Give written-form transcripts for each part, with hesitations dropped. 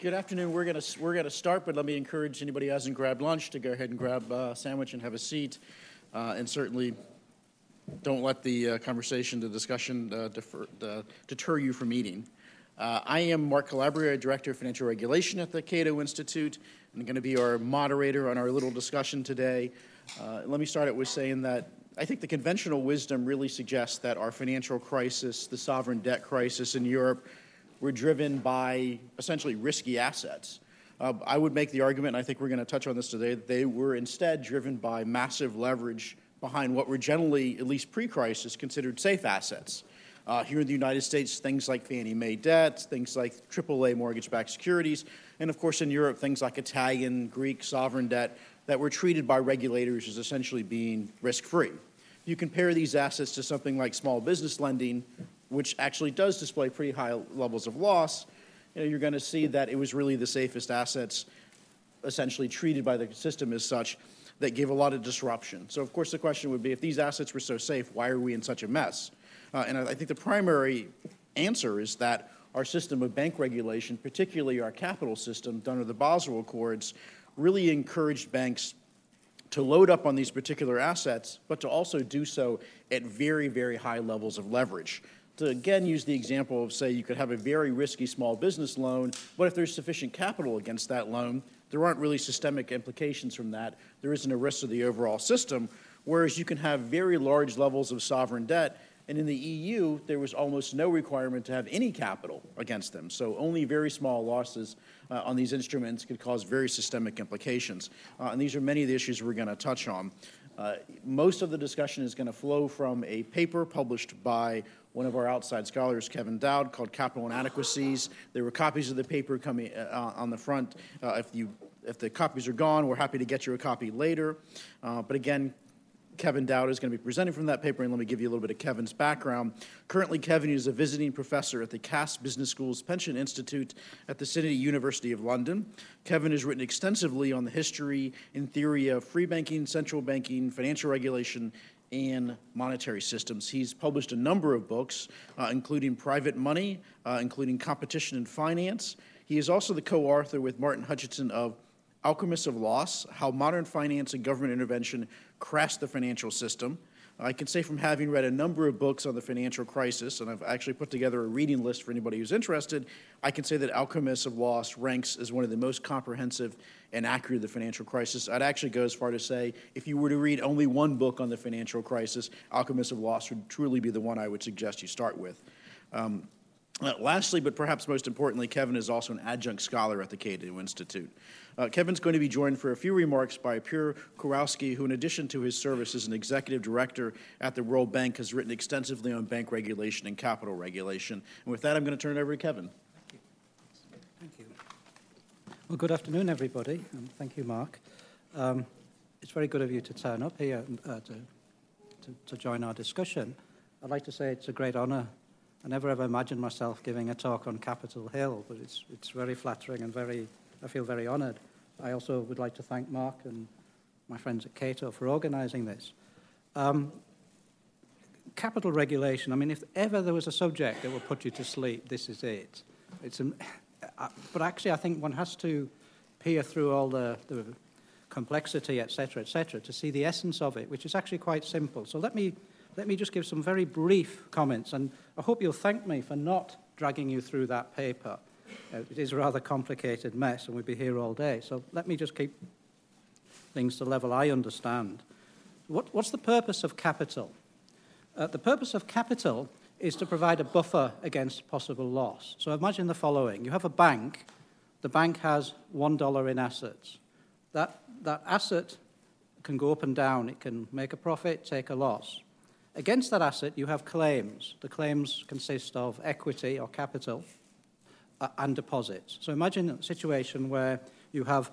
Good afternoon. We're going to start, but let me encourage anybody who hasn't grabbed lunch to go ahead and grab a sandwich and have a seat, and certainly don't let the conversation, the discussion deter you from eating. I am Mark Calabria, Director of Financial Regulation at the Cato Institute, and I'm going to be our moderator on our little discussion today. Let me start out with saying that I think the conventional wisdom really suggests that our financial crisis, the sovereign debt crisis in Europe, were driven by essentially risky assets. I would make the argument, and I think we're going to touch on this today, that they were instead driven by massive leverage behind what were generally, at least pre-crisis, considered safe assets. Here in the United States, things like Fannie Mae debt, things like AAA mortgage-backed securities, and of course in Europe, things like Italian, Greek sovereign debt that were treated by regulators as essentially being risk-free. You compare these assets to something like small business lending, which actually does display pretty high levels of loss, you're going to see that it was really the safest assets essentially treated by the system as such that gave a lot of disruption. So, of course, the question would be, if these assets were so safe, why are we in such a mess? And I think the primary answer is that our system of bank regulation, particularly our capital system under the Basel Accords, really encouraged banks to load up on these particular assets, but to also do so at very, very high levels of leverage. To again use the example of, say, you could have a very risky small business loan, but if there's sufficient capital against that loan, there aren't really systemic implications from that. There isn't a risk to the overall system, whereas you can have very large levels of sovereign debt, and in the EU, there was almost no requirement to have any capital against them. So only very small losses on these instruments could cause very systemic implications. And these are many of the issues we're going to touch on. Most of the discussion is going to flow from a paper published by one of our outside scholars, Kevin Dowd, called Capital Inadequacies. There were copies of the paper coming on the front. If the copies are gone, we're happy to get you a copy later. But again, Kevin Dowd is going to be presenting from that paper, and let me give you a little bit of Kevin's background. Currently, Kevin is a visiting professor at the Cass Business School's Pension Institute at the City University of London. Kevin has written extensively on the history and theory of free banking, central banking, financial regulation, and monetary systems. He's published a number of books, including Private Money, including Competition and Finance. He is also the co-author with Martin Hutchinson of Alchemists of Loss, How Modern Finance and Government Intervention Crashed the Financial System. I can say, from having read a number of books on the financial crisis, and I've actually put together a reading list for anybody who's interested, I can say that Alchemists of Loss ranks as one of the most comprehensive and accurate of the financial crisis. I'd actually go as far to say, if you were to read only one book on the financial crisis, Alchemists of Loss would truly be the one I would suggest you start with. Lastly, but perhaps most importantly, Kevin is also an adjunct scholar at the Cato Institute. Kevin's going to be joined for a few remarks by Pierre Kurowski, who, in addition to his service as an executive director at the World Bank, has written extensively on bank regulation and capital regulation. And with that, I'm going to turn it over to Kevin. Thank you. Well, good afternoon, everybody, and thank you, Mark. It's very good of you to turn up here to join our discussion. I'd like to say it's a great honor. I never ever imagined myself giving a talk on Capitol Hill, but it's very flattering and I feel very honoured. I also would like to thank Mark and my friends at Cato for organising this. Capital regulation, I mean, if ever there was a subject that will put you to sleep, this is it. But actually I think one has to peer through all the complexity, et cetera, to see the essence of it, which is actually quite simple. So let me just give some very brief comments, and I hope you'll thank me for not dragging you through that paper. It is a rather complicated mess, and we'd be here all day. So let me just keep things to the level I understand. What's the purpose of capital? The purpose of capital is to provide a buffer against possible loss. So imagine the following. You have a bank. The bank has $1 in assets. That asset can go up and down. It can make a profit, take a loss. Against that asset, you have claims. The claims consist of equity or capital and deposits. So imagine a situation where you have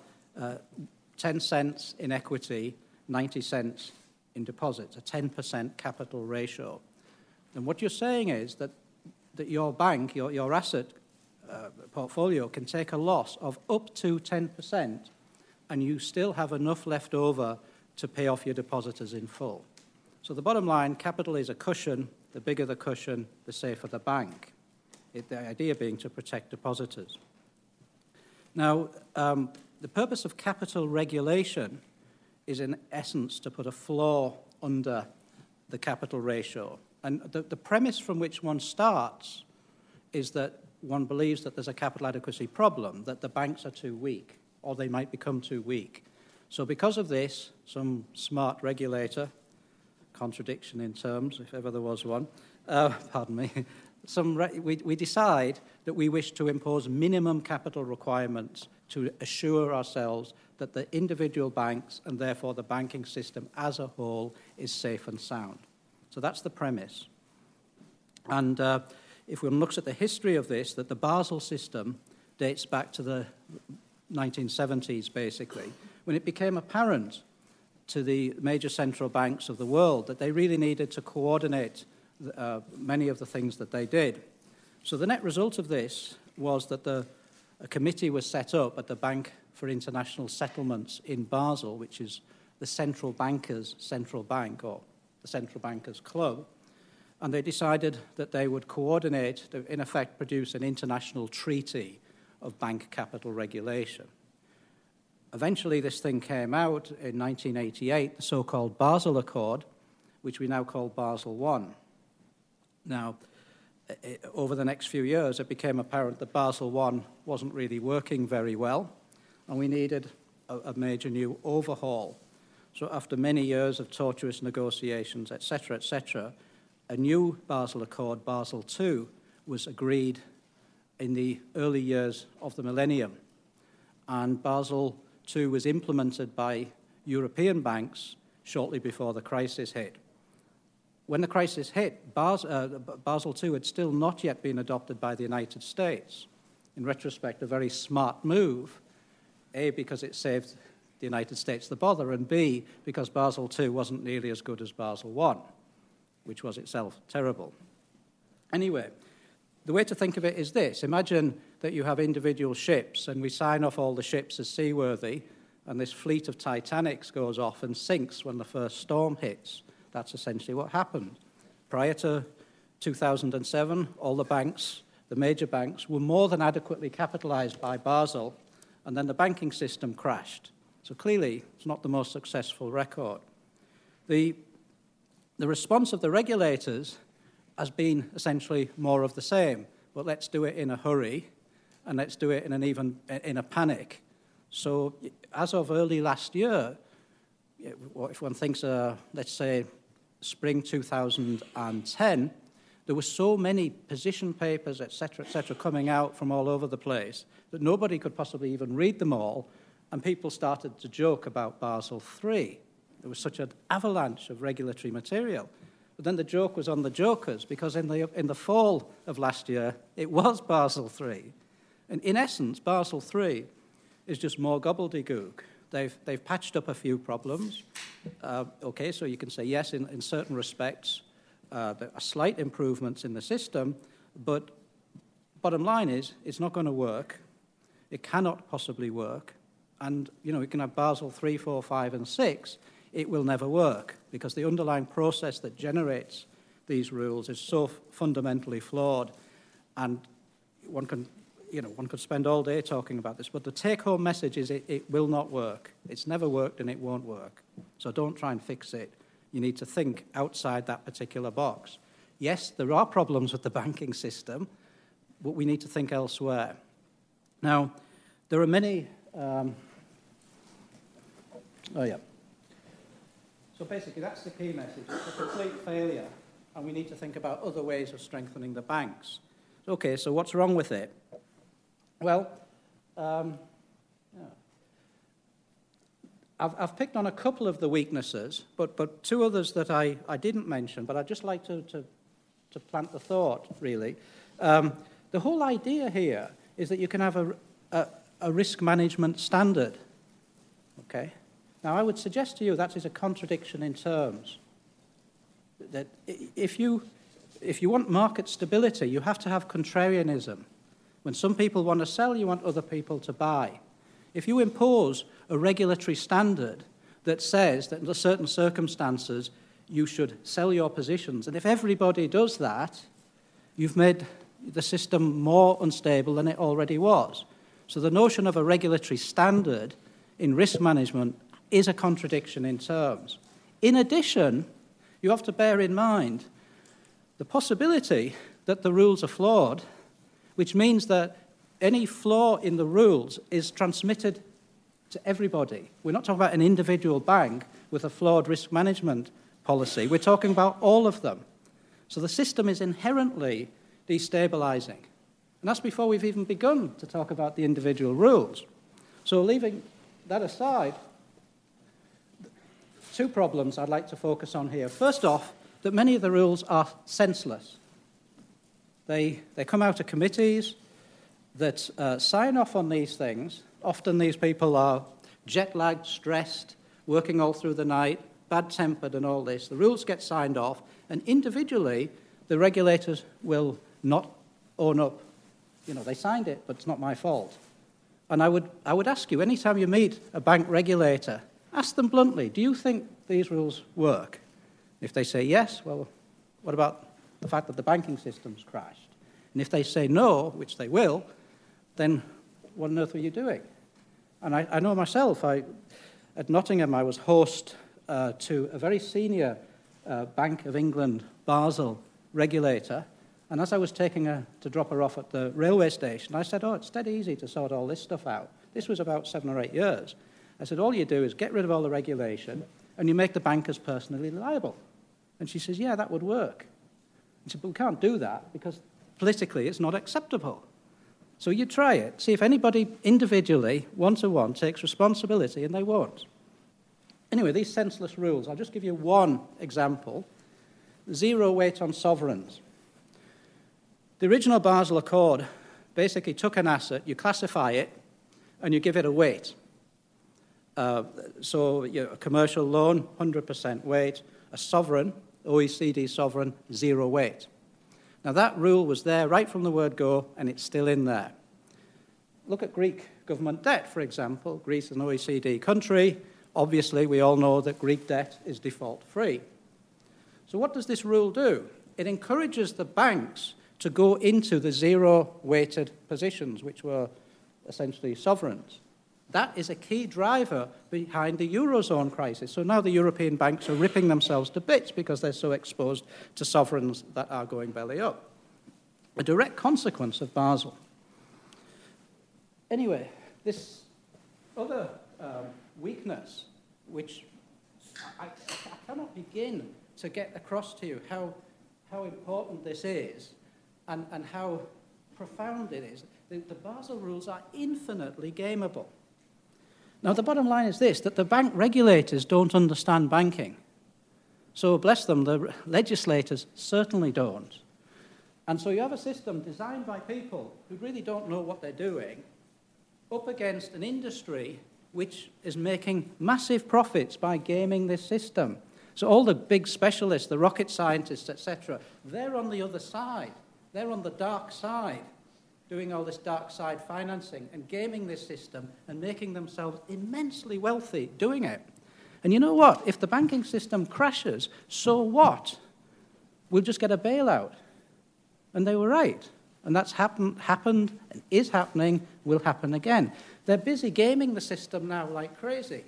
10 cents in equity, 90 cents in deposits, a 10% capital ratio. And what you're saying is that your bank, your asset portfolio, can take a loss of up to 10%, and you still have enough left over to pay off your depositors in full. So the bottom line, capital is a cushion. The bigger the cushion, the safer the bank. The idea being to protect depositors. Now, the purpose of capital regulation is, in essence, to put a floor under the capital ratio. And the premise from which one starts is that one believes that there's a capital adequacy problem, that the banks are too weak, or they might become too weak. So because of this, some smart regulator, contradiction in terms, if ever there was one, pardon me, we decide that we wish to impose minimum capital requirements to assure ourselves that the individual banks, and therefore the banking system as a whole, is safe and sound. So that's the premise. And if one looks at the history of this, that the Basel system dates back to the 1970s, basically, when it became apparent to the major central banks of the world that they really needed to coordinate many of the things that they did. So the net result of this was that a committee was set up at the Bank for International Settlements in Basel, which is the central bankers' central bank, or the central bankers' club, and they decided that they would coordinate, in effect produce an international treaty of bank capital regulation. Eventually this thing came out in 1988, the so-called Basel Accord, which we now call Basel I. Now, over the next few years it became apparent that Basel I wasn't really working very well, and we needed a major new overhaul. So after many years of tortuous negotiations, etc., a new Basel Accord, Basel II, was agreed in the early years of the millennium. And Basel II was implemented by European banks shortly before the crisis hit. When the crisis hit, Basel II had still not yet been adopted by the United States. In retrospect, a very smart move, A, because it saved the United States the bother, and B, because Basel II wasn't nearly as good as Basel I, which was itself terrible. Anyway, the way to think of it is this. Imagine that you have individual ships, and we sign off all the ships as seaworthy, and this fleet of Titanics goes off and sinks when the first storm hits. That's essentially what happened. Prior to 2007, all the banks, the major banks, were more than adequately capitalized by Basel, and then the banking system crashed. So clearly, it's not the most successful record. The response of the regulators has been essentially more of the same, but let's do it in a hurry, and let's do it in a panic. So as of early last year, if one thinks, let's say, spring 2010, there were so many position papers, etc., coming out from all over the place that nobody could possibly even read them all, and people started to joke about Basel III. There was such an avalanche of regulatory material. But then the joke was on the jokers, because in the fall of last year, it was Basel III. And in essence, Basel III is just more gobbledygook. They've patched up a few problems. Okay, so you can say, yes, in certain respects, there are slight improvements in the system, but bottom line is, it's not going to work. It cannot possibly work. And, you know, you can have Basel III, IV, V, and VI. It will never work, because the underlying process that generates these rules is so fundamentally flawed. And one could spend all day talking about this, but the take-home message is it will not work. It's never worked, and it won't work. So don't try and fix it. You need to think outside that particular box. Yes, there are problems with the banking system, but we need to think elsewhere. Now, there are many... So basically, that's the key message. It's a complete failure, and we need to think about other ways of strengthening the banks. Okay, so what's wrong with it? Well, I've picked on a couple of the weaknesses, but two others that I didn't mention, but I'd just like to plant the thought, really. The whole idea here is that you can have a risk management standard. Okay? Now, I would suggest to you that is a contradiction in terms. That if you want market stability, you have to have contrarianism. When some people want to sell, you want other people to buy. If you impose a regulatory standard that says that under certain circumstances you should sell your positions, and if everybody does that, you've made the system more unstable than it already was. So the notion of a regulatory standard in risk management is a contradiction in terms. In addition, you have to bear in mind the possibility that the rules are flawed, which means that any flaw in the rules is transmitted to everybody. We're not talking about an individual bank with a flawed risk management policy. We're talking about all of them. So the system is inherently destabilizing. And that's before we've even begun to talk about the individual rules. So leaving that aside, two problems I'd like to focus on here. First off, that many of the rules are senseless. They come out of committees that sign off on these things. Often these people are jet-lagged, stressed, working all through the night, bad-tempered and all this. The rules get signed off, and individually, the regulators will not own up. You know, they signed it, but it's not my fault. And I would ask you, any time you meet a bank regulator, ask them bluntly, do you think these rules work? If they say yes, well, what about the fact that the banking system's crashed? And if they say no, which they will, then what on earth were you doing? And I know myself, at Nottingham, I was host to a very senior Bank of England Basel regulator. And as I was taking her to drop her off at the railway station, I said, oh, it's dead easy to sort all this stuff out. This was about 7 or 8 years. I said, all you do is get rid of all the regulation and you make the bankers personally liable. And she says, yeah, that would work. I said, but we can't do that because politically it's not acceptable. So you try it. See if anybody individually, one-to-one, takes responsibility, and they won't. Anyway, these senseless rules. I'll just give you one example. Zero weight on sovereigns. The original Basel Accord basically took an asset, you classify it, and you give it a weight. So you know, a commercial loan, 100% weight. A sovereign, OECD sovereign, zero weight. Now, that rule was there right from the word go, and it's still in there. Look at Greek government debt, for example. Greece is an OECD country. Obviously, we all know that Greek debt is default-free. So what does this rule do? It encourages the banks to go into the zero-weighted positions, which were essentially sovereigns. That is a key driver behind the Eurozone crisis. So now the European banks are ripping themselves to bits because they're so exposed to sovereigns that are going belly up. A direct consequence of Basel. Anyway, this other weakness, which I cannot begin to get across to you how important this is and how profound it is. The Basel rules are infinitely gameable. Now, the bottom line is this, that the bank regulators don't understand banking. So, bless them, the legislators certainly don't. And so you have a system designed by people who really don't know what they're doing up against an industry which is making massive profits by gaming this system. So all the big specialists, the rocket scientists, etc., they're on the other side. They're on the dark side, doing all this dark side financing and gaming this system and making themselves immensely wealthy doing it. And you know what? If the banking system crashes, so what? We'll just get a bailout. And they were right. And that's happened and is happening, will happen again. They're busy gaming the system now like crazy.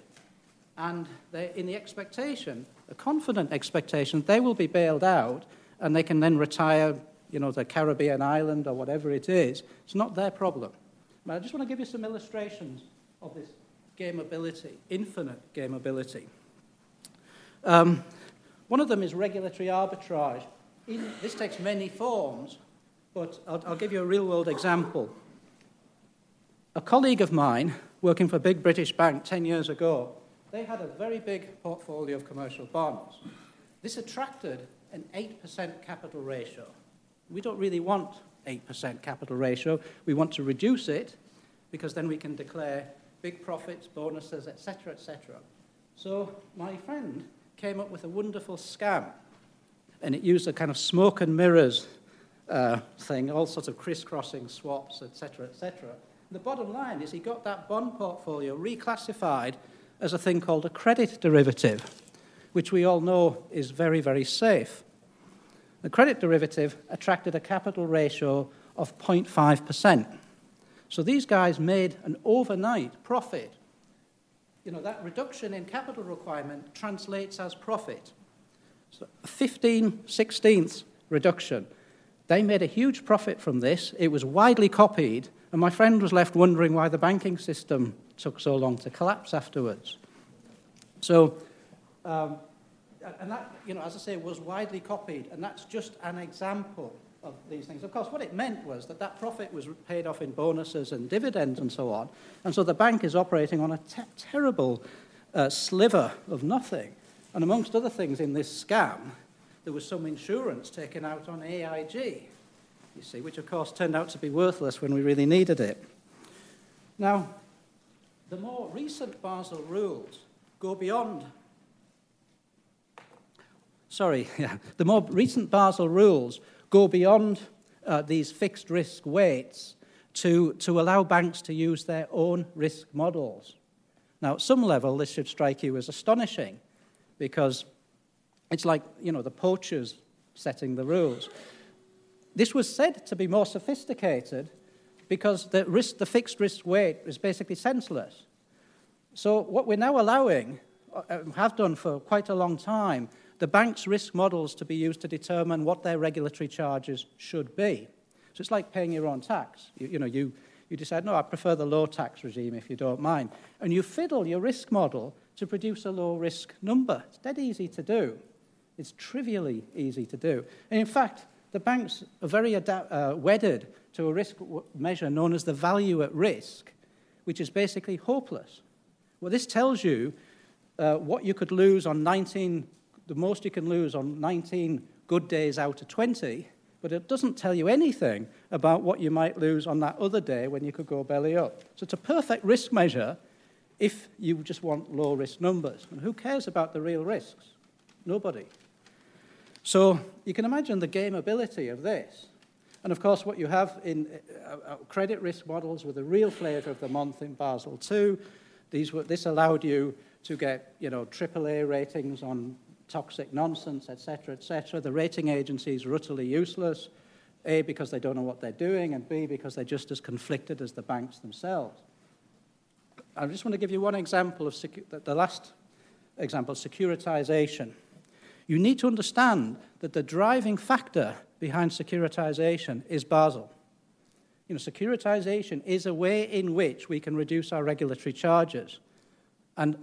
And they're in the expectation, a confident expectation, they will be bailed out and they can then retire, you know, the Caribbean island or whatever it is. It's not their problem. But I just want to give you some illustrations of this gameability, infinite gameability. One of them is regulatory arbitrage. This takes many forms, but I'll give you a real-world example. A colleague of mine working for a big British bank 10 years ago, they had a very big portfolio of commercial bonds. This attracted an 8% capital ratio. We don't really want 8% capital ratio. We want to reduce it because then we can declare big profits, bonuses, etc., etc. So my friend came up with a wonderful scam, and it used a kind of smoke and mirrors thing, all sorts of crisscrossing swaps, etc., etc. The bottom line is he got that bond portfolio reclassified as a thing called a credit derivative, which we all know is very, very safe. The credit derivative attracted a capital ratio of 0.5%. So these guys made an overnight profit. You know, that reduction in capital requirement translates as profit. So 15/16 reduction. They made a huge profit from this. It was widely copied, and my friend was left wondering why the banking system took so long to collapse afterwards. So, and that, you know, as I say, was widely copied, and that's just an example of these things. Of course, what it meant was that that profit was paid off in bonuses and dividends and so on, and so the bank is operating on a terrible sliver of nothing. And amongst other things in this scam, there was some insurance taken out on AIG, you see, which of course turned out to be worthless when we really needed it. Now, the more recent Basel rules go beyond... Sorry, yeah. The more recent Basel rules go beyond these fixed risk weights to allow banks to use their own risk models. Now, at some level, this should strike you as astonishing, because it's like, you know, the poachers setting the rules. This was said to be more sophisticated because the fixed risk weight is basically senseless. So what we're now allowing, have done for quite a long time, the bank's risk models to be used to determine what their regulatory charges should be. So it's like paying your own tax. You decide, no, I prefer the low tax regime if you don't mind. And you fiddle your risk model to produce a low risk number. It's dead easy to do. It's trivially easy to do. And in fact, the banks are very wedded to a risk measure known as the value at risk, which is basically hopeless. Well, this tells you what you could lose on 19, the most you can lose on 19 good days out of 20, but it doesn't tell you anything about what you might lose on that other day when you could go belly up. So it's a perfect risk measure if you just want low-risk numbers. And who cares about the real risks? Nobody. So you can imagine the gameability of this. And, of course, what you have in credit risk models with a real flavour of the month in Basel II, this allowed you to get, you know, AAA ratings on toxic nonsense, et cetera, et cetera. The rating agencies are utterly useless, A, because they don't know what they're doing, and B, because they're just as conflicted as the banks themselves. I just want to give you one example of the last example, securitization. You need to understand that the driving factor behind securitization is Basel. You know, securitization is a way in which we can reduce our regulatory charges. And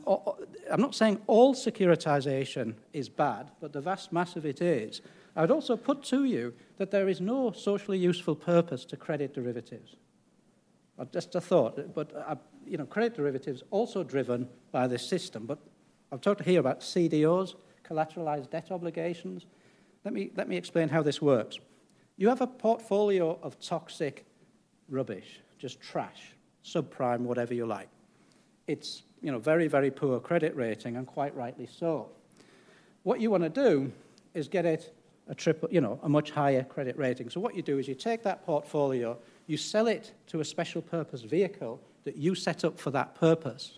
I'm not saying all securitization is bad, but the vast mass of it is. I would also put to you that there is no socially useful purpose to credit derivatives. Just a thought, but you know, credit derivatives also driven by this system. But I've talked here about CDOs, collateralized debt obligations. Let me explain how this works. You have a portfolio of toxic rubbish, just trash, subprime, whatever you like. It's, you know, very, very poor credit rating, and quite rightly so. What you want to do is get it a much higher credit rating. So what you do is you take that portfolio, you sell it to a special purpose vehicle that you set up for that purpose.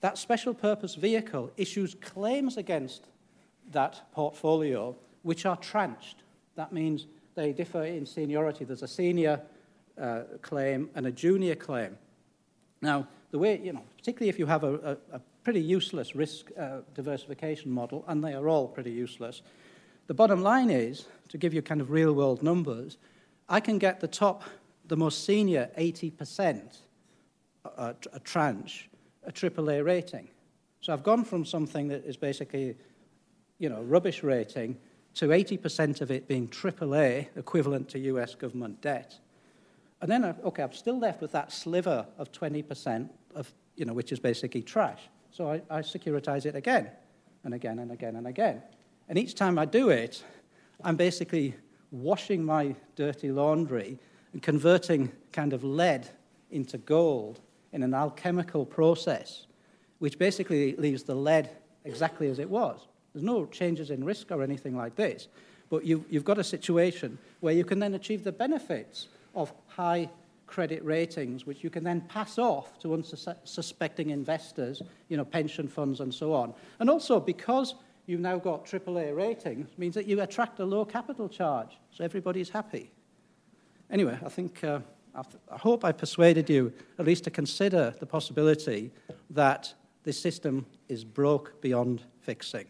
That special purpose vehicle issues claims against that portfolio, which are tranched. That means they differ in seniority. There's a senior claim and a junior claim. Now, the way, you know, particularly if you have a pretty useless risk diversification model, and they are all pretty useless, the bottom line is, to give you kind of real-world numbers, I can get the most senior 80% a tranche, a AAA rating. So I've gone from something that is basically, you know, rubbish rating to 80% of it being AAA, equivalent to US government debt. And then, I'm still left with that sliver of 20% of, you know, which is basically trash. So I securitize it again and again and again and again. And each time I do it, I'm basically washing my dirty laundry and converting kind of lead into gold in an alchemical process, which basically leaves the lead exactly as it was. There's no changes in risk or anything like this. But you've got a situation where you can then achieve the benefits of high credit ratings, which you can then pass off to unsuspecting investors, you know, pension funds and so on. And also, because you've now got AAA ratings, means that you attract a low capital charge, so everybody's happy. Anyway, I think I hope I've persuaded you at least to consider the possibility that this system is broke beyond fixing.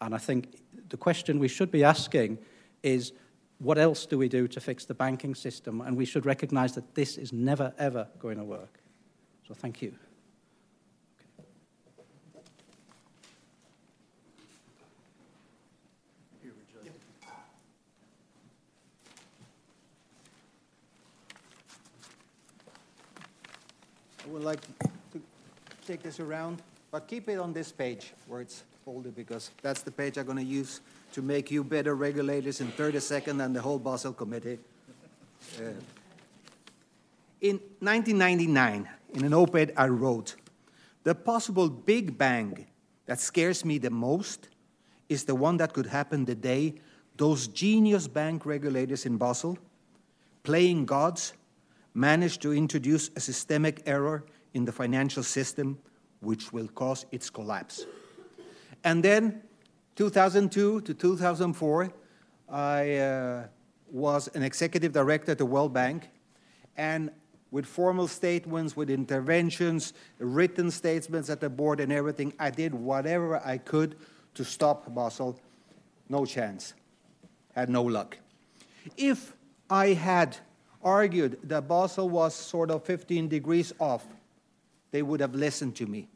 And I think the question we should be asking is, what else do we do to fix the banking system? And we should recognize that this is never, ever going to work. So thank you. I would like to take this around, but keep it on this page where it's folded, because that's the page I'm going to use to make you better regulators in 30 seconds than the whole Basel Committee. In 1999, in an op-ed I wrote, the possible big bang that scares me the most is the one that could happen the day those genius bank regulators in Basel, playing gods, managed to introduce a systemic error in the financial system which will cause its collapse. And then, 2002 to 2004, I was an executive director at the World Bank, and with formal statements, with interventions, written statements at the board and everything, I did whatever I could to stop Basel. No chance. Had no luck. If I had argued that Basel was sort of 15 degrees off, they would have listened to me.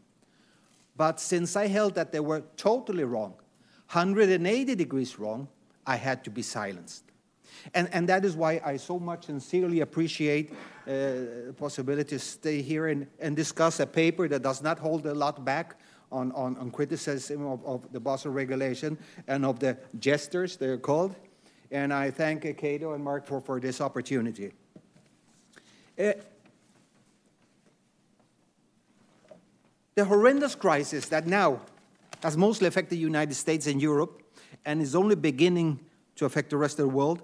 But since I held that they were totally wrong, 180 degrees wrong, I had to be silenced. And that is why I so much sincerely appreciate the possibility to stay here and discuss a paper that does not hold a lot back on criticism of the Basel regulation and of the jesters, they're called. And I thank Cato and Mark for this opportunity. The horrendous crisis that now has mostly affected the United States and Europe, and is only beginning to affect the rest of the world,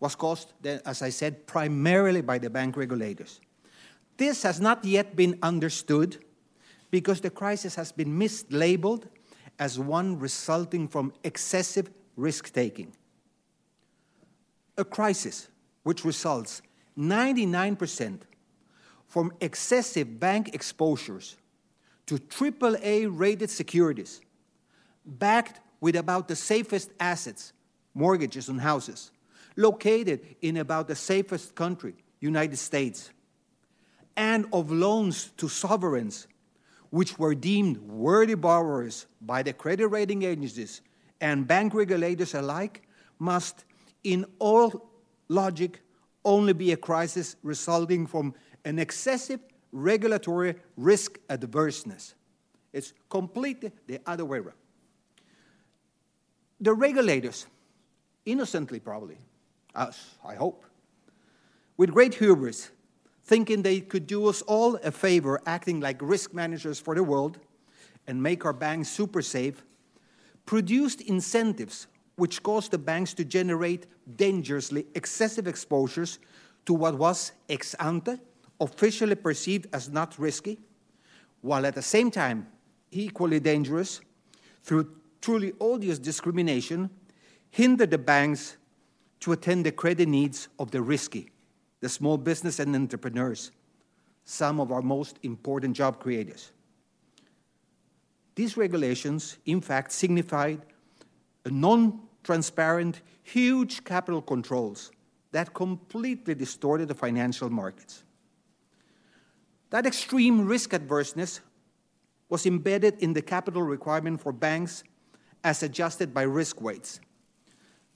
was caused, as I said, primarily by the bank regulators. This has not yet been understood, because the crisis has been mislabeled as one resulting from excessive risk-taking. A crisis which results 99% from excessive bank exposures to AAA-rated securities, backed with about the safest assets, mortgages and houses, located in about the safest country, United States, and of loans to sovereigns, which were deemed worthy borrowers by the credit rating agencies and bank regulators alike, must in all logic only be a crisis resulting from an excessive regulatory risk adverseness. It's completely the other way around. The regulators, innocently probably, us, I hope, with great hubris, thinking they could do us all a favor, acting like risk managers for the world and make our banks super safe, produced incentives which caused the banks to generate dangerously excessive exposures to what was ex ante, officially perceived as not risky, while at the same time equally dangerous, through truly odious discrimination, hindered the banks to attend the credit needs of the risky, the small business and entrepreneurs, some of our most important job creators. These regulations, in fact, signified a non-transparent, huge capital controls that completely distorted the financial markets. That extreme risk adverseness was embedded in the capital requirement for banks as adjusted by risk weights,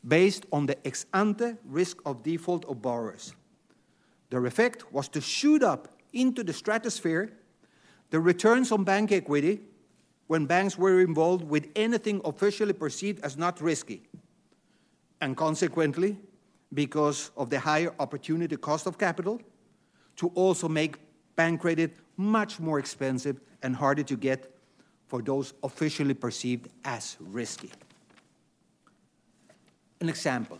based on the ex-ante risk of default of borrowers. Their effect was to shoot up into the stratosphere the returns on bank equity when banks were involved with anything officially perceived as not risky. And consequently, because of the higher opportunity cost of capital, to also make bank credit much more expensive and harder to get for those officially perceived as risky. An example,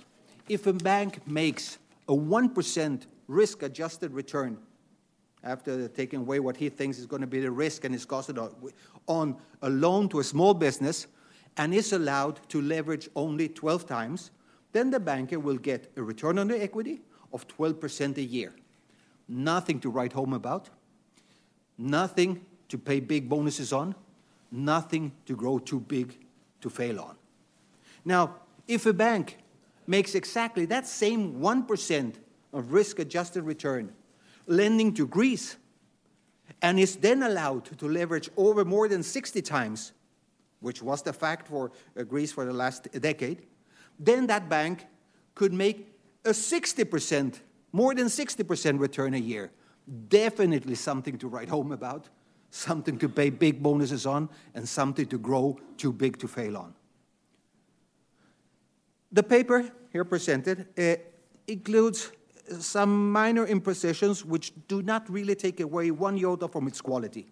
if a bank makes a 1% risk-adjusted return after taking away what he thinks is going to be the risk and his cost on a loan to a small business, and is allowed to leverage only 12 times, then the banker will get a return on the equity of 12% a year. nothing to write home about, nothing to pay big bonuses on, nothing to grow too big to fail on. Now, if a bank makes exactly that same 1% of risk-adjusted return lending to Greece and is then allowed to leverage over more than 60 times, which was the fact for Greece for the last decade, then that bank could make a 60%, more than 60% return a year. Definitely something to write home about, something to pay big bonuses on, and something to grow too big to fail on. The paper here presented includes some minor imprecisions which do not really take away one iota from its quality.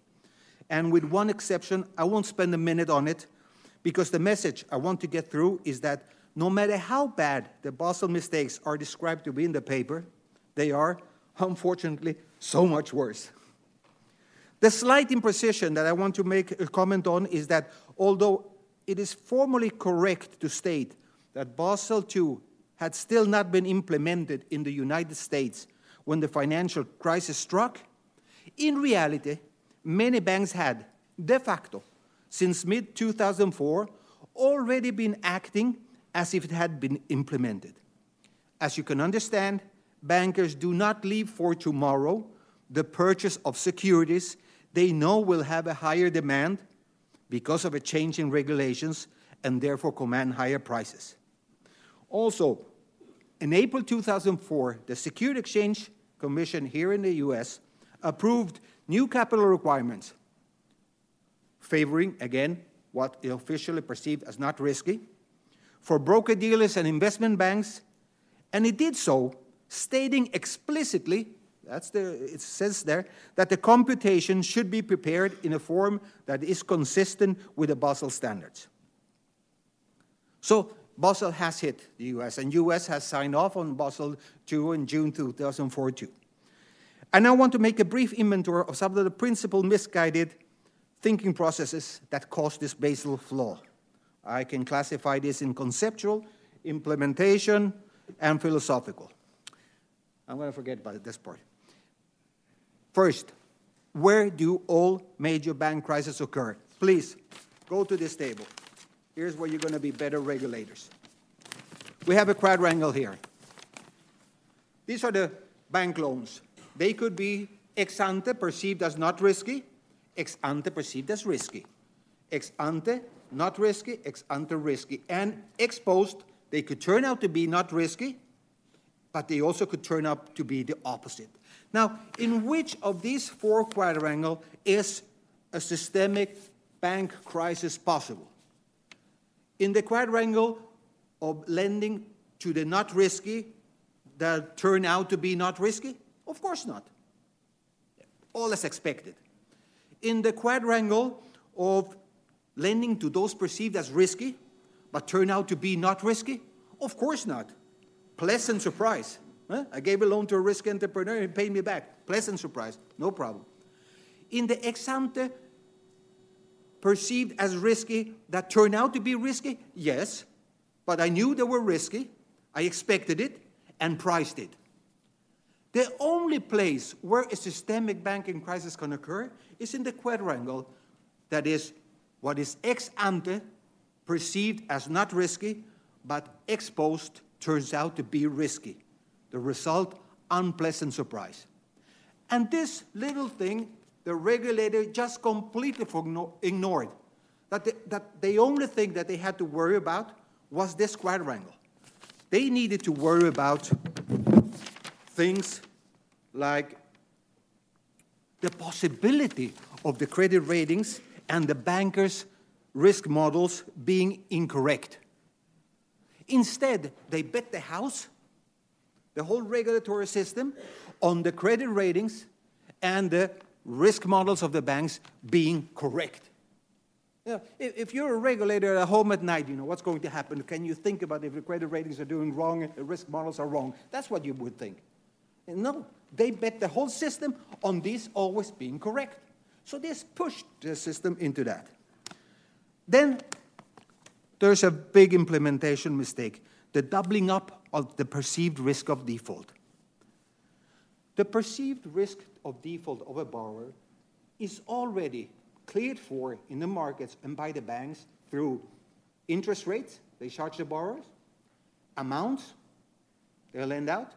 And with one exception, I won't spend a minute on it, because the message I want to get through is that no matter how bad the Basel mistakes are described to be in the paper, they are, unfortunately, so much worse. The slight imprecision that I want to make a comment on is that although it is formally correct to state that Basel II had still not been implemented in the United States when the financial crisis struck, in reality, many banks had, de facto, since mid-2004, already been acting as if it had been implemented. As you can understand, bankers do not leave for tomorrow the purchase of securities they know will have a higher demand because of a change in regulations and therefore command higher prices. Also, in April 2004, the Securities Exchange Commission here in the US approved new capital requirements, favoring, again, what is officially perceived as not risky, for broker-dealers and investment banks, and it did so stating explicitly, it says there, that the computation should be prepared in a form that is consistent with the Basel standards. So Basel has hit the US, and US has signed off on Basel II in June 2004 too. And I want to make a brief inventory of some of the principal misguided thinking processes that caused this Basel flaw. I can classify this in conceptual, implementation, and philosophical. I'm going to forget about this part. First, where do all major bank crises occur? Please, go to this table. Here's where you're going to be better regulators. We have a quadrangle here. These are the bank loans. They could be ex ante perceived as not risky, ex ante perceived as risky, ex ante not risky, ex ante risky, and ex post they could turn out to be not risky, but they also could turn out to be the opposite. Now, in which of these four quadrangles is a systemic bank crisis possible? In the quadrangle of lending to the not risky that turn out to be not risky? Of course not. All as expected. In the quadrangle of lending to those perceived as risky, but turn out to be not risky? Of course not. Pleasant surprise. Huh? I gave a loan to a risky entrepreneur and he paid me back. Pleasant surprise. No problem. In the ex ante perceived as risky that turned out to be risky? Yes. But I knew they were risky. I expected it and priced it. The only place where a systemic banking crisis can occur is in the quadrangle that is what is ex ante perceived as not risky, but ex post turns out to be risky. The result, unpleasant surprise. And this little thing, the regulator just completely ignored. That the only thing that they had to worry about was this quadrangle. They needed to worry about things like the possibility of the credit ratings and the bankers' risk models being incorrect. Instead, they bet the house, the whole regulatory system, on the credit ratings and the risk models of the banks being correct. You know, if you're a regulator at home at night, you know, what's going to happen? Can you think about if the credit ratings are doing wrong and the risk models are wrong? That's what you would think. And no, they bet the whole system on this always being correct. So this pushed the system into that. Then there's a big implementation mistake, the doubling up of the perceived risk of default. The perceived risk of default of a borrower is already cleared for in the markets and by the banks through interest rates they charge the borrowers, amounts they lend out,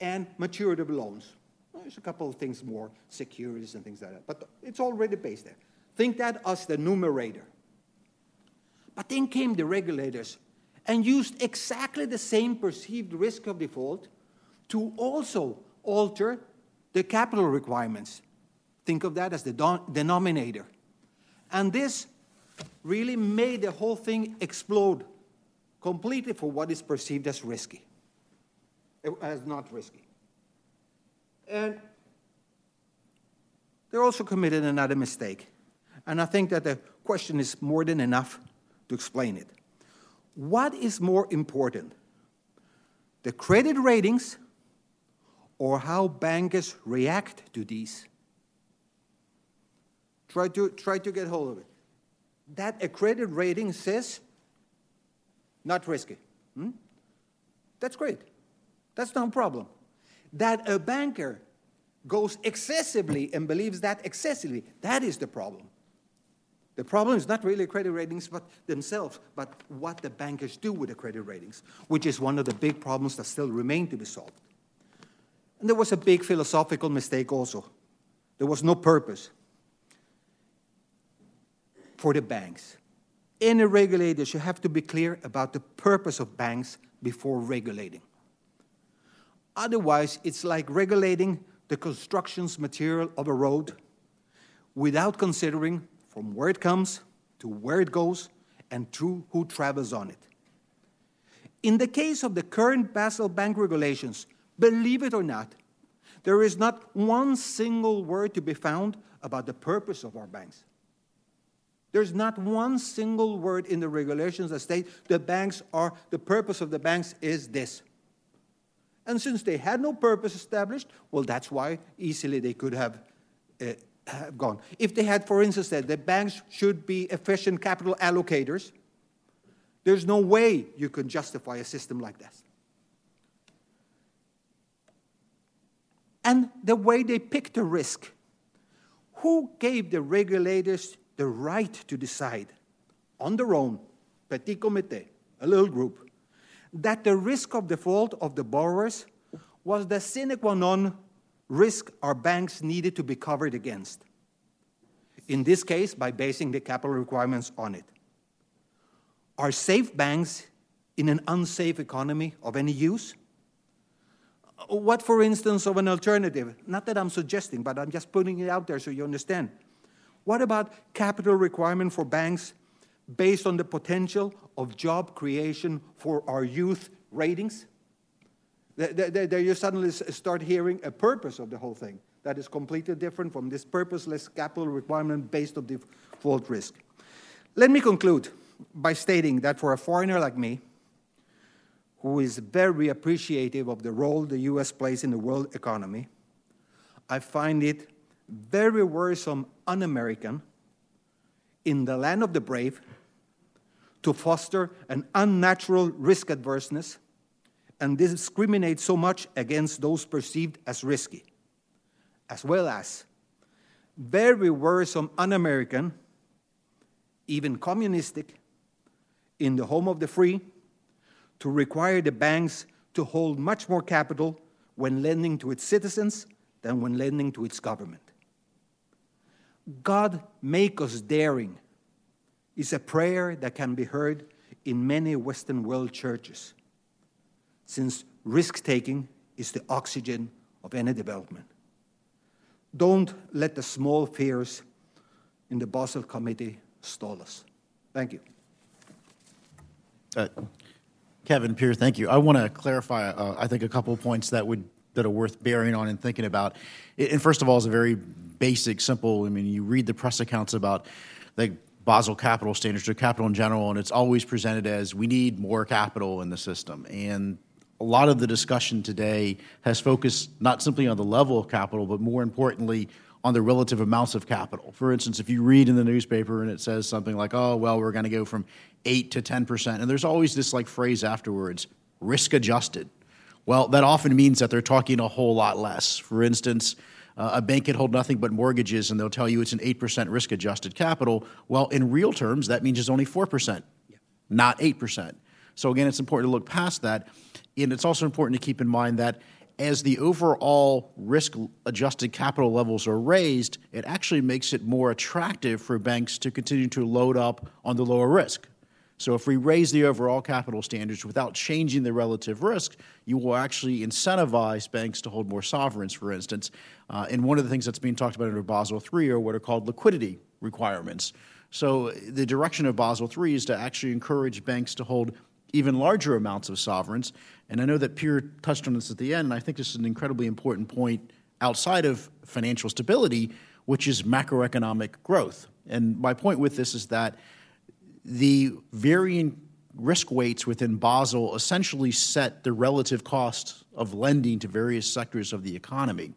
and maturity of loans. Well, there's a couple of things more, securities and things like that, but it's already based there. Think that as the numerator. But then came the regulators and used exactly the same perceived risk of default to also alter the capital requirements. Think of that as the denominator. And this really made the whole thing explode completely for what is perceived as risky, as not risky. And they also committed another mistake. And I think that the question is more than enough to explain it. What is more important, the credit ratings or how bankers react to these? Try to get hold of it. That a credit rating says, not risky. That's great. That's no problem. That a banker goes excessively and believes that excessively, that is the problem. The problem is not really credit ratings but themselves, but what the bankers do with the credit ratings, which is one of the big problems that still remain to be solved. And there was a big philosophical mistake also. There was no purpose for the banks. Any regulator should have to be clear about the purpose of banks before regulating. Otherwise, it's like regulating the construction material of a road without considering from where it comes to where it goes and through who travels on it. In the case of the current Basel Bank regulations, believe it or not, there is not one single word to be found about the purpose of our banks. There's not one single word in the regulations that state the banks are, the purpose of the banks is this. And since they had no purpose established, well, that's why easily they could have gone. If they had, for instance, said that banks should be efficient capital allocators, there's no way you can justify a system like that. And the way they picked the risk. Who gave the regulators the right to decide on their own, petit comité, a little group, that the risk of default of the borrowers was the sine qua non risk our banks needed to be covered against? In this case, by basing the capital requirements on it. Are safe banks in an unsafe economy of any use? What, for instance, of an alternative? Not that I'm suggesting, but I'm just putting it out there so you understand. What about capital requirement for banks based on the potential of job creation for our youth ratings? There you suddenly start hearing a purpose of the whole thing that is completely different from this purposeless capital requirement based on default risk. Let me conclude by stating that for a foreigner like me, who is very appreciative of the role the US plays in the world economy, I find it very worrisome, un-American, in the land of the brave, to foster an unnatural risk averseness and discriminate so much against those perceived as risky, as well as very worrisome, un-American, even communistic, in the home of the free, to require the banks to hold much more capital when lending to its citizens than when lending to its government. God make us daring is a prayer that can be heard in many Western world churches, since risk-taking is the oxygen of any development. Don't let the small fears in the Basel Committee stall us. Thank you. Kevin, Pierre, thank you. I want to clarify, I think, a couple of points that are worth bearing on and thinking about. And first of all, it's a very basic, simple, I mean, you read the press accounts about like Basel capital standards or capital in general, and it's always presented as we need more capital in the system. And a lot of the discussion today has focused not simply on the level of capital, but more importantly, on the relative amounts of capital. For instance, if you read in the newspaper and it says something like, oh, well, we're going to go from 8 to 10%, and there's always this like phrase afterwards, risk adjusted. Well, that often means that they're talking a whole lot less. For instance, a bank can hold nothing but mortgages, and they'll tell you it's an 8% risk-adjusted capital. Well, in real terms, that means it's only 4%, not 8%. So again, it's important to look past that. And it's also important to keep in mind that as the overall risk-adjusted capital levels are raised, it actually makes it more attractive for banks to continue to load up on the lower risk. So if we raise the overall capital standards without changing the relative risk, you will actually incentivize banks to hold more sovereigns, for instance. And one of the things that's being talked about under Basel III are what are called liquidity requirements. So the direction of Basel III is to actually encourage banks to hold even larger amounts of sovereigns. And I know that Pierre touched on this at the end, and I think this is an incredibly important point outside of financial stability, which is macroeconomic growth. And my point with this is that the varying risk weights within Basel essentially set the relative cost of lending to various sectors of the economy.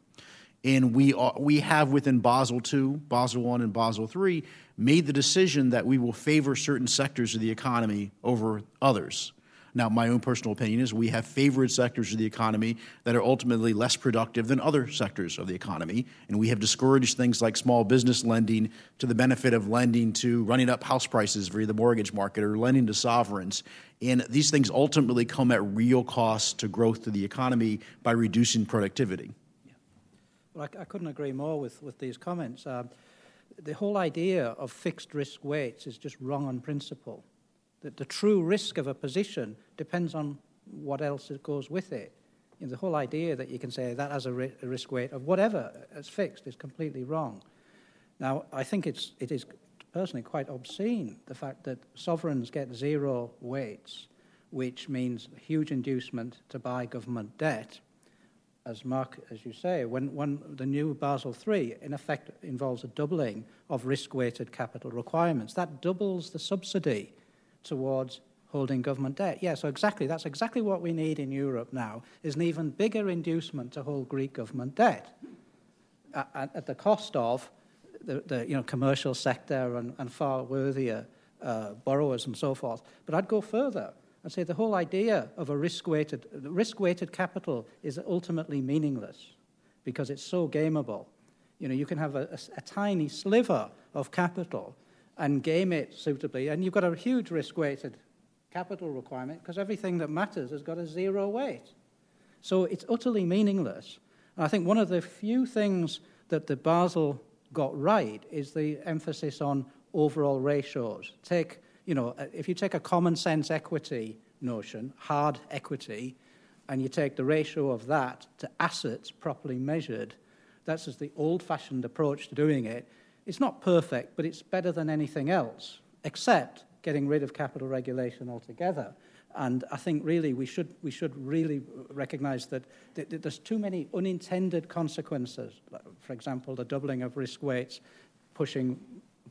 And we have within Basel II, Basel I, and Basel III made the decision that we will favor certain sectors of the economy over others. Now, my own personal opinion is we have favored sectors of the economy that are ultimately less productive than other sectors of the economy, and we have discouraged things like small business lending to the benefit of lending to running up house prices via the mortgage market or lending to sovereigns. And these things ultimately come at real cost to growth of the economy by reducing productivity. Yeah. Well, I couldn't agree more with these comments. The whole idea of fixed risk weights is just wrong on principle. That the true risk of a position depends on what else goes with it. You know, the whole idea that you can say that has a risk weight of whatever is fixed is completely wrong. Now, I think it is personally quite obscene, the fact that sovereigns get zero weights, which means huge inducement to buy government debt. As Mark, as you say, when the new Basel III, in effect, involves a doubling of risk-weighted capital requirements. That doubles the subsidy towards holding government debt. Yeah, so exactly, that's exactly what we need in Europe now, is an even bigger inducement to hold Greek government debt at the cost of the commercial sector and far worthier borrowers and so forth. But I'd go further and say the whole idea of a risk-weighted capital is ultimately meaningless because it's so gameable. You know, you can have a tiny sliver of capital and game it suitably, and you've got a huge risk-weighted capital requirement because everything that matters has got a zero weight. So it's utterly meaningless. And I think one of the few things that the Basel got right is the emphasis on overall ratios. Take, if you take a common sense equity notion, hard equity, and you take the ratio of that to assets properly measured, that's just the old-fashioned approach to doing it. It's not perfect, but it's better than anything else, except getting rid of capital regulation altogether. And I think really we should really recognize that there's too many unintended consequences. For example, the doubling of risk weights, pushing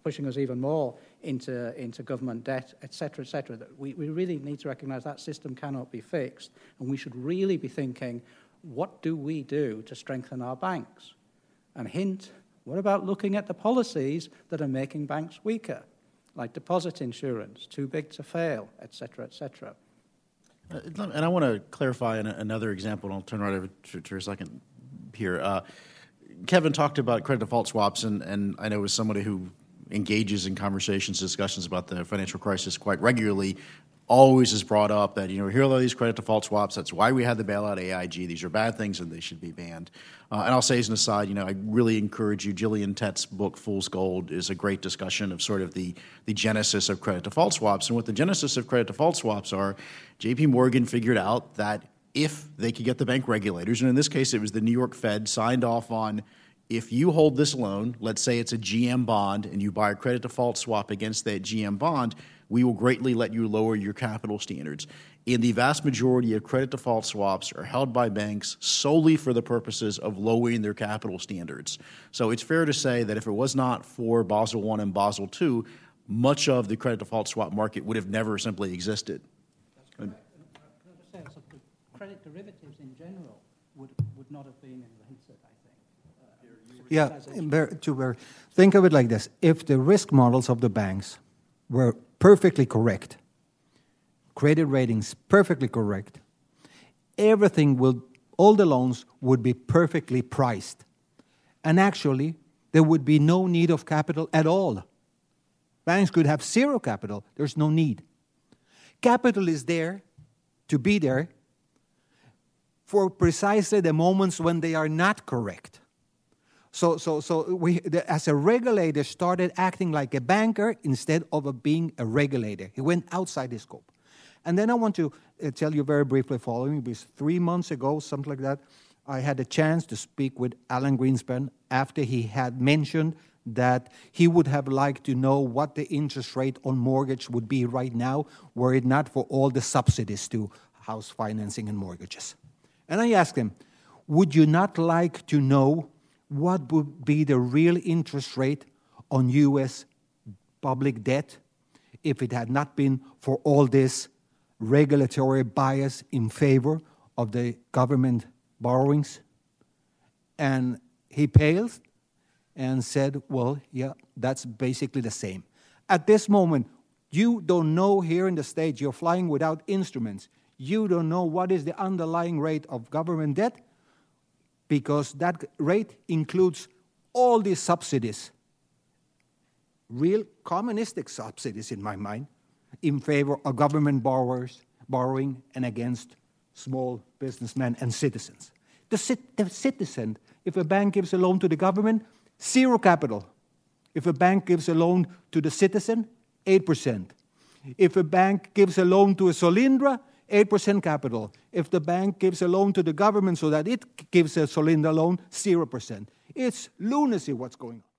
us even more into government debt, et cetera, et cetera. We really need to recognize that system cannot be fixed, and we should really be thinking, what do we do to strengthen our banks? And hint, what about looking at the policies that are making banks weaker, like deposit insurance, too big to fail, et cetera, et cetera? And I want to clarify another example, and I'll turn right over to a second here. Kevin talked about credit default swaps, and I know as somebody who engages in discussions about the financial crisis quite regularly, always is brought up that, here are these credit default swaps. That's why we had the bailout AIG. These are bad things and they should be banned. And I'll say as an aside, I really encourage you, Gillian Tett's book, Fool's Gold, is a great discussion of sort of the genesis of credit default swaps. And what the genesis of credit default swaps are, J.P. Morgan figured out that if they could get the bank regulators, and in this case it was the New York Fed, signed off on, if you hold this loan, let's say it's a GM bond, and you buy a credit default swap against that GM bond, we will greatly let you lower your capital standards. And the vast majority of credit default swaps are held by banks solely for the purposes of lowering their capital standards. So it's fair to say that if it was not for Basel I and Basel II, much of the credit default swap market would have never simply existed. That's correct. Can I just say something? Credit derivatives in general would not have been invented, I think. Think of it like this. If the risk models of the banks were perfectly correct, credit ratings perfectly correct, everything would, all the loans would be perfectly priced. And actually, there would be no need of capital at all. Banks could have zero capital. There's no need. Capital is there to be there for precisely the moments when they are not correct. So we, as a regulator, started acting like a banker instead of being a regulator. He went outside his scope. And then I want to tell you very briefly following, because 3 months ago, something like that, I had a chance to speak with Alan Greenspan after he had mentioned that he would have liked to know what the interest rate on mortgage would be right now were it not for all the subsidies to house financing and mortgages. And I asked him, would you not like to know what would be the real interest rate on U.S. public debt if it had not been for all this regulatory bias in favor of the government borrowings? And he paled and said, well, yeah, that's basically the same. At this moment, you don't know here in the States, you're flying without instruments. You don't know what is the underlying rate of government debt because that rate includes all these subsidies, real communistic subsidies in my mind, in favor of government borrowing and against small businessmen and citizens. The citizen, if a bank gives a loan to the government, zero capital. If a bank gives a loan to the citizen, 8%. If a bank gives a loan to a Solyndra, 8% capital. If the bank gives a loan to the government so that it gives a Solyndra loan, 0%. It's lunacy what's going on.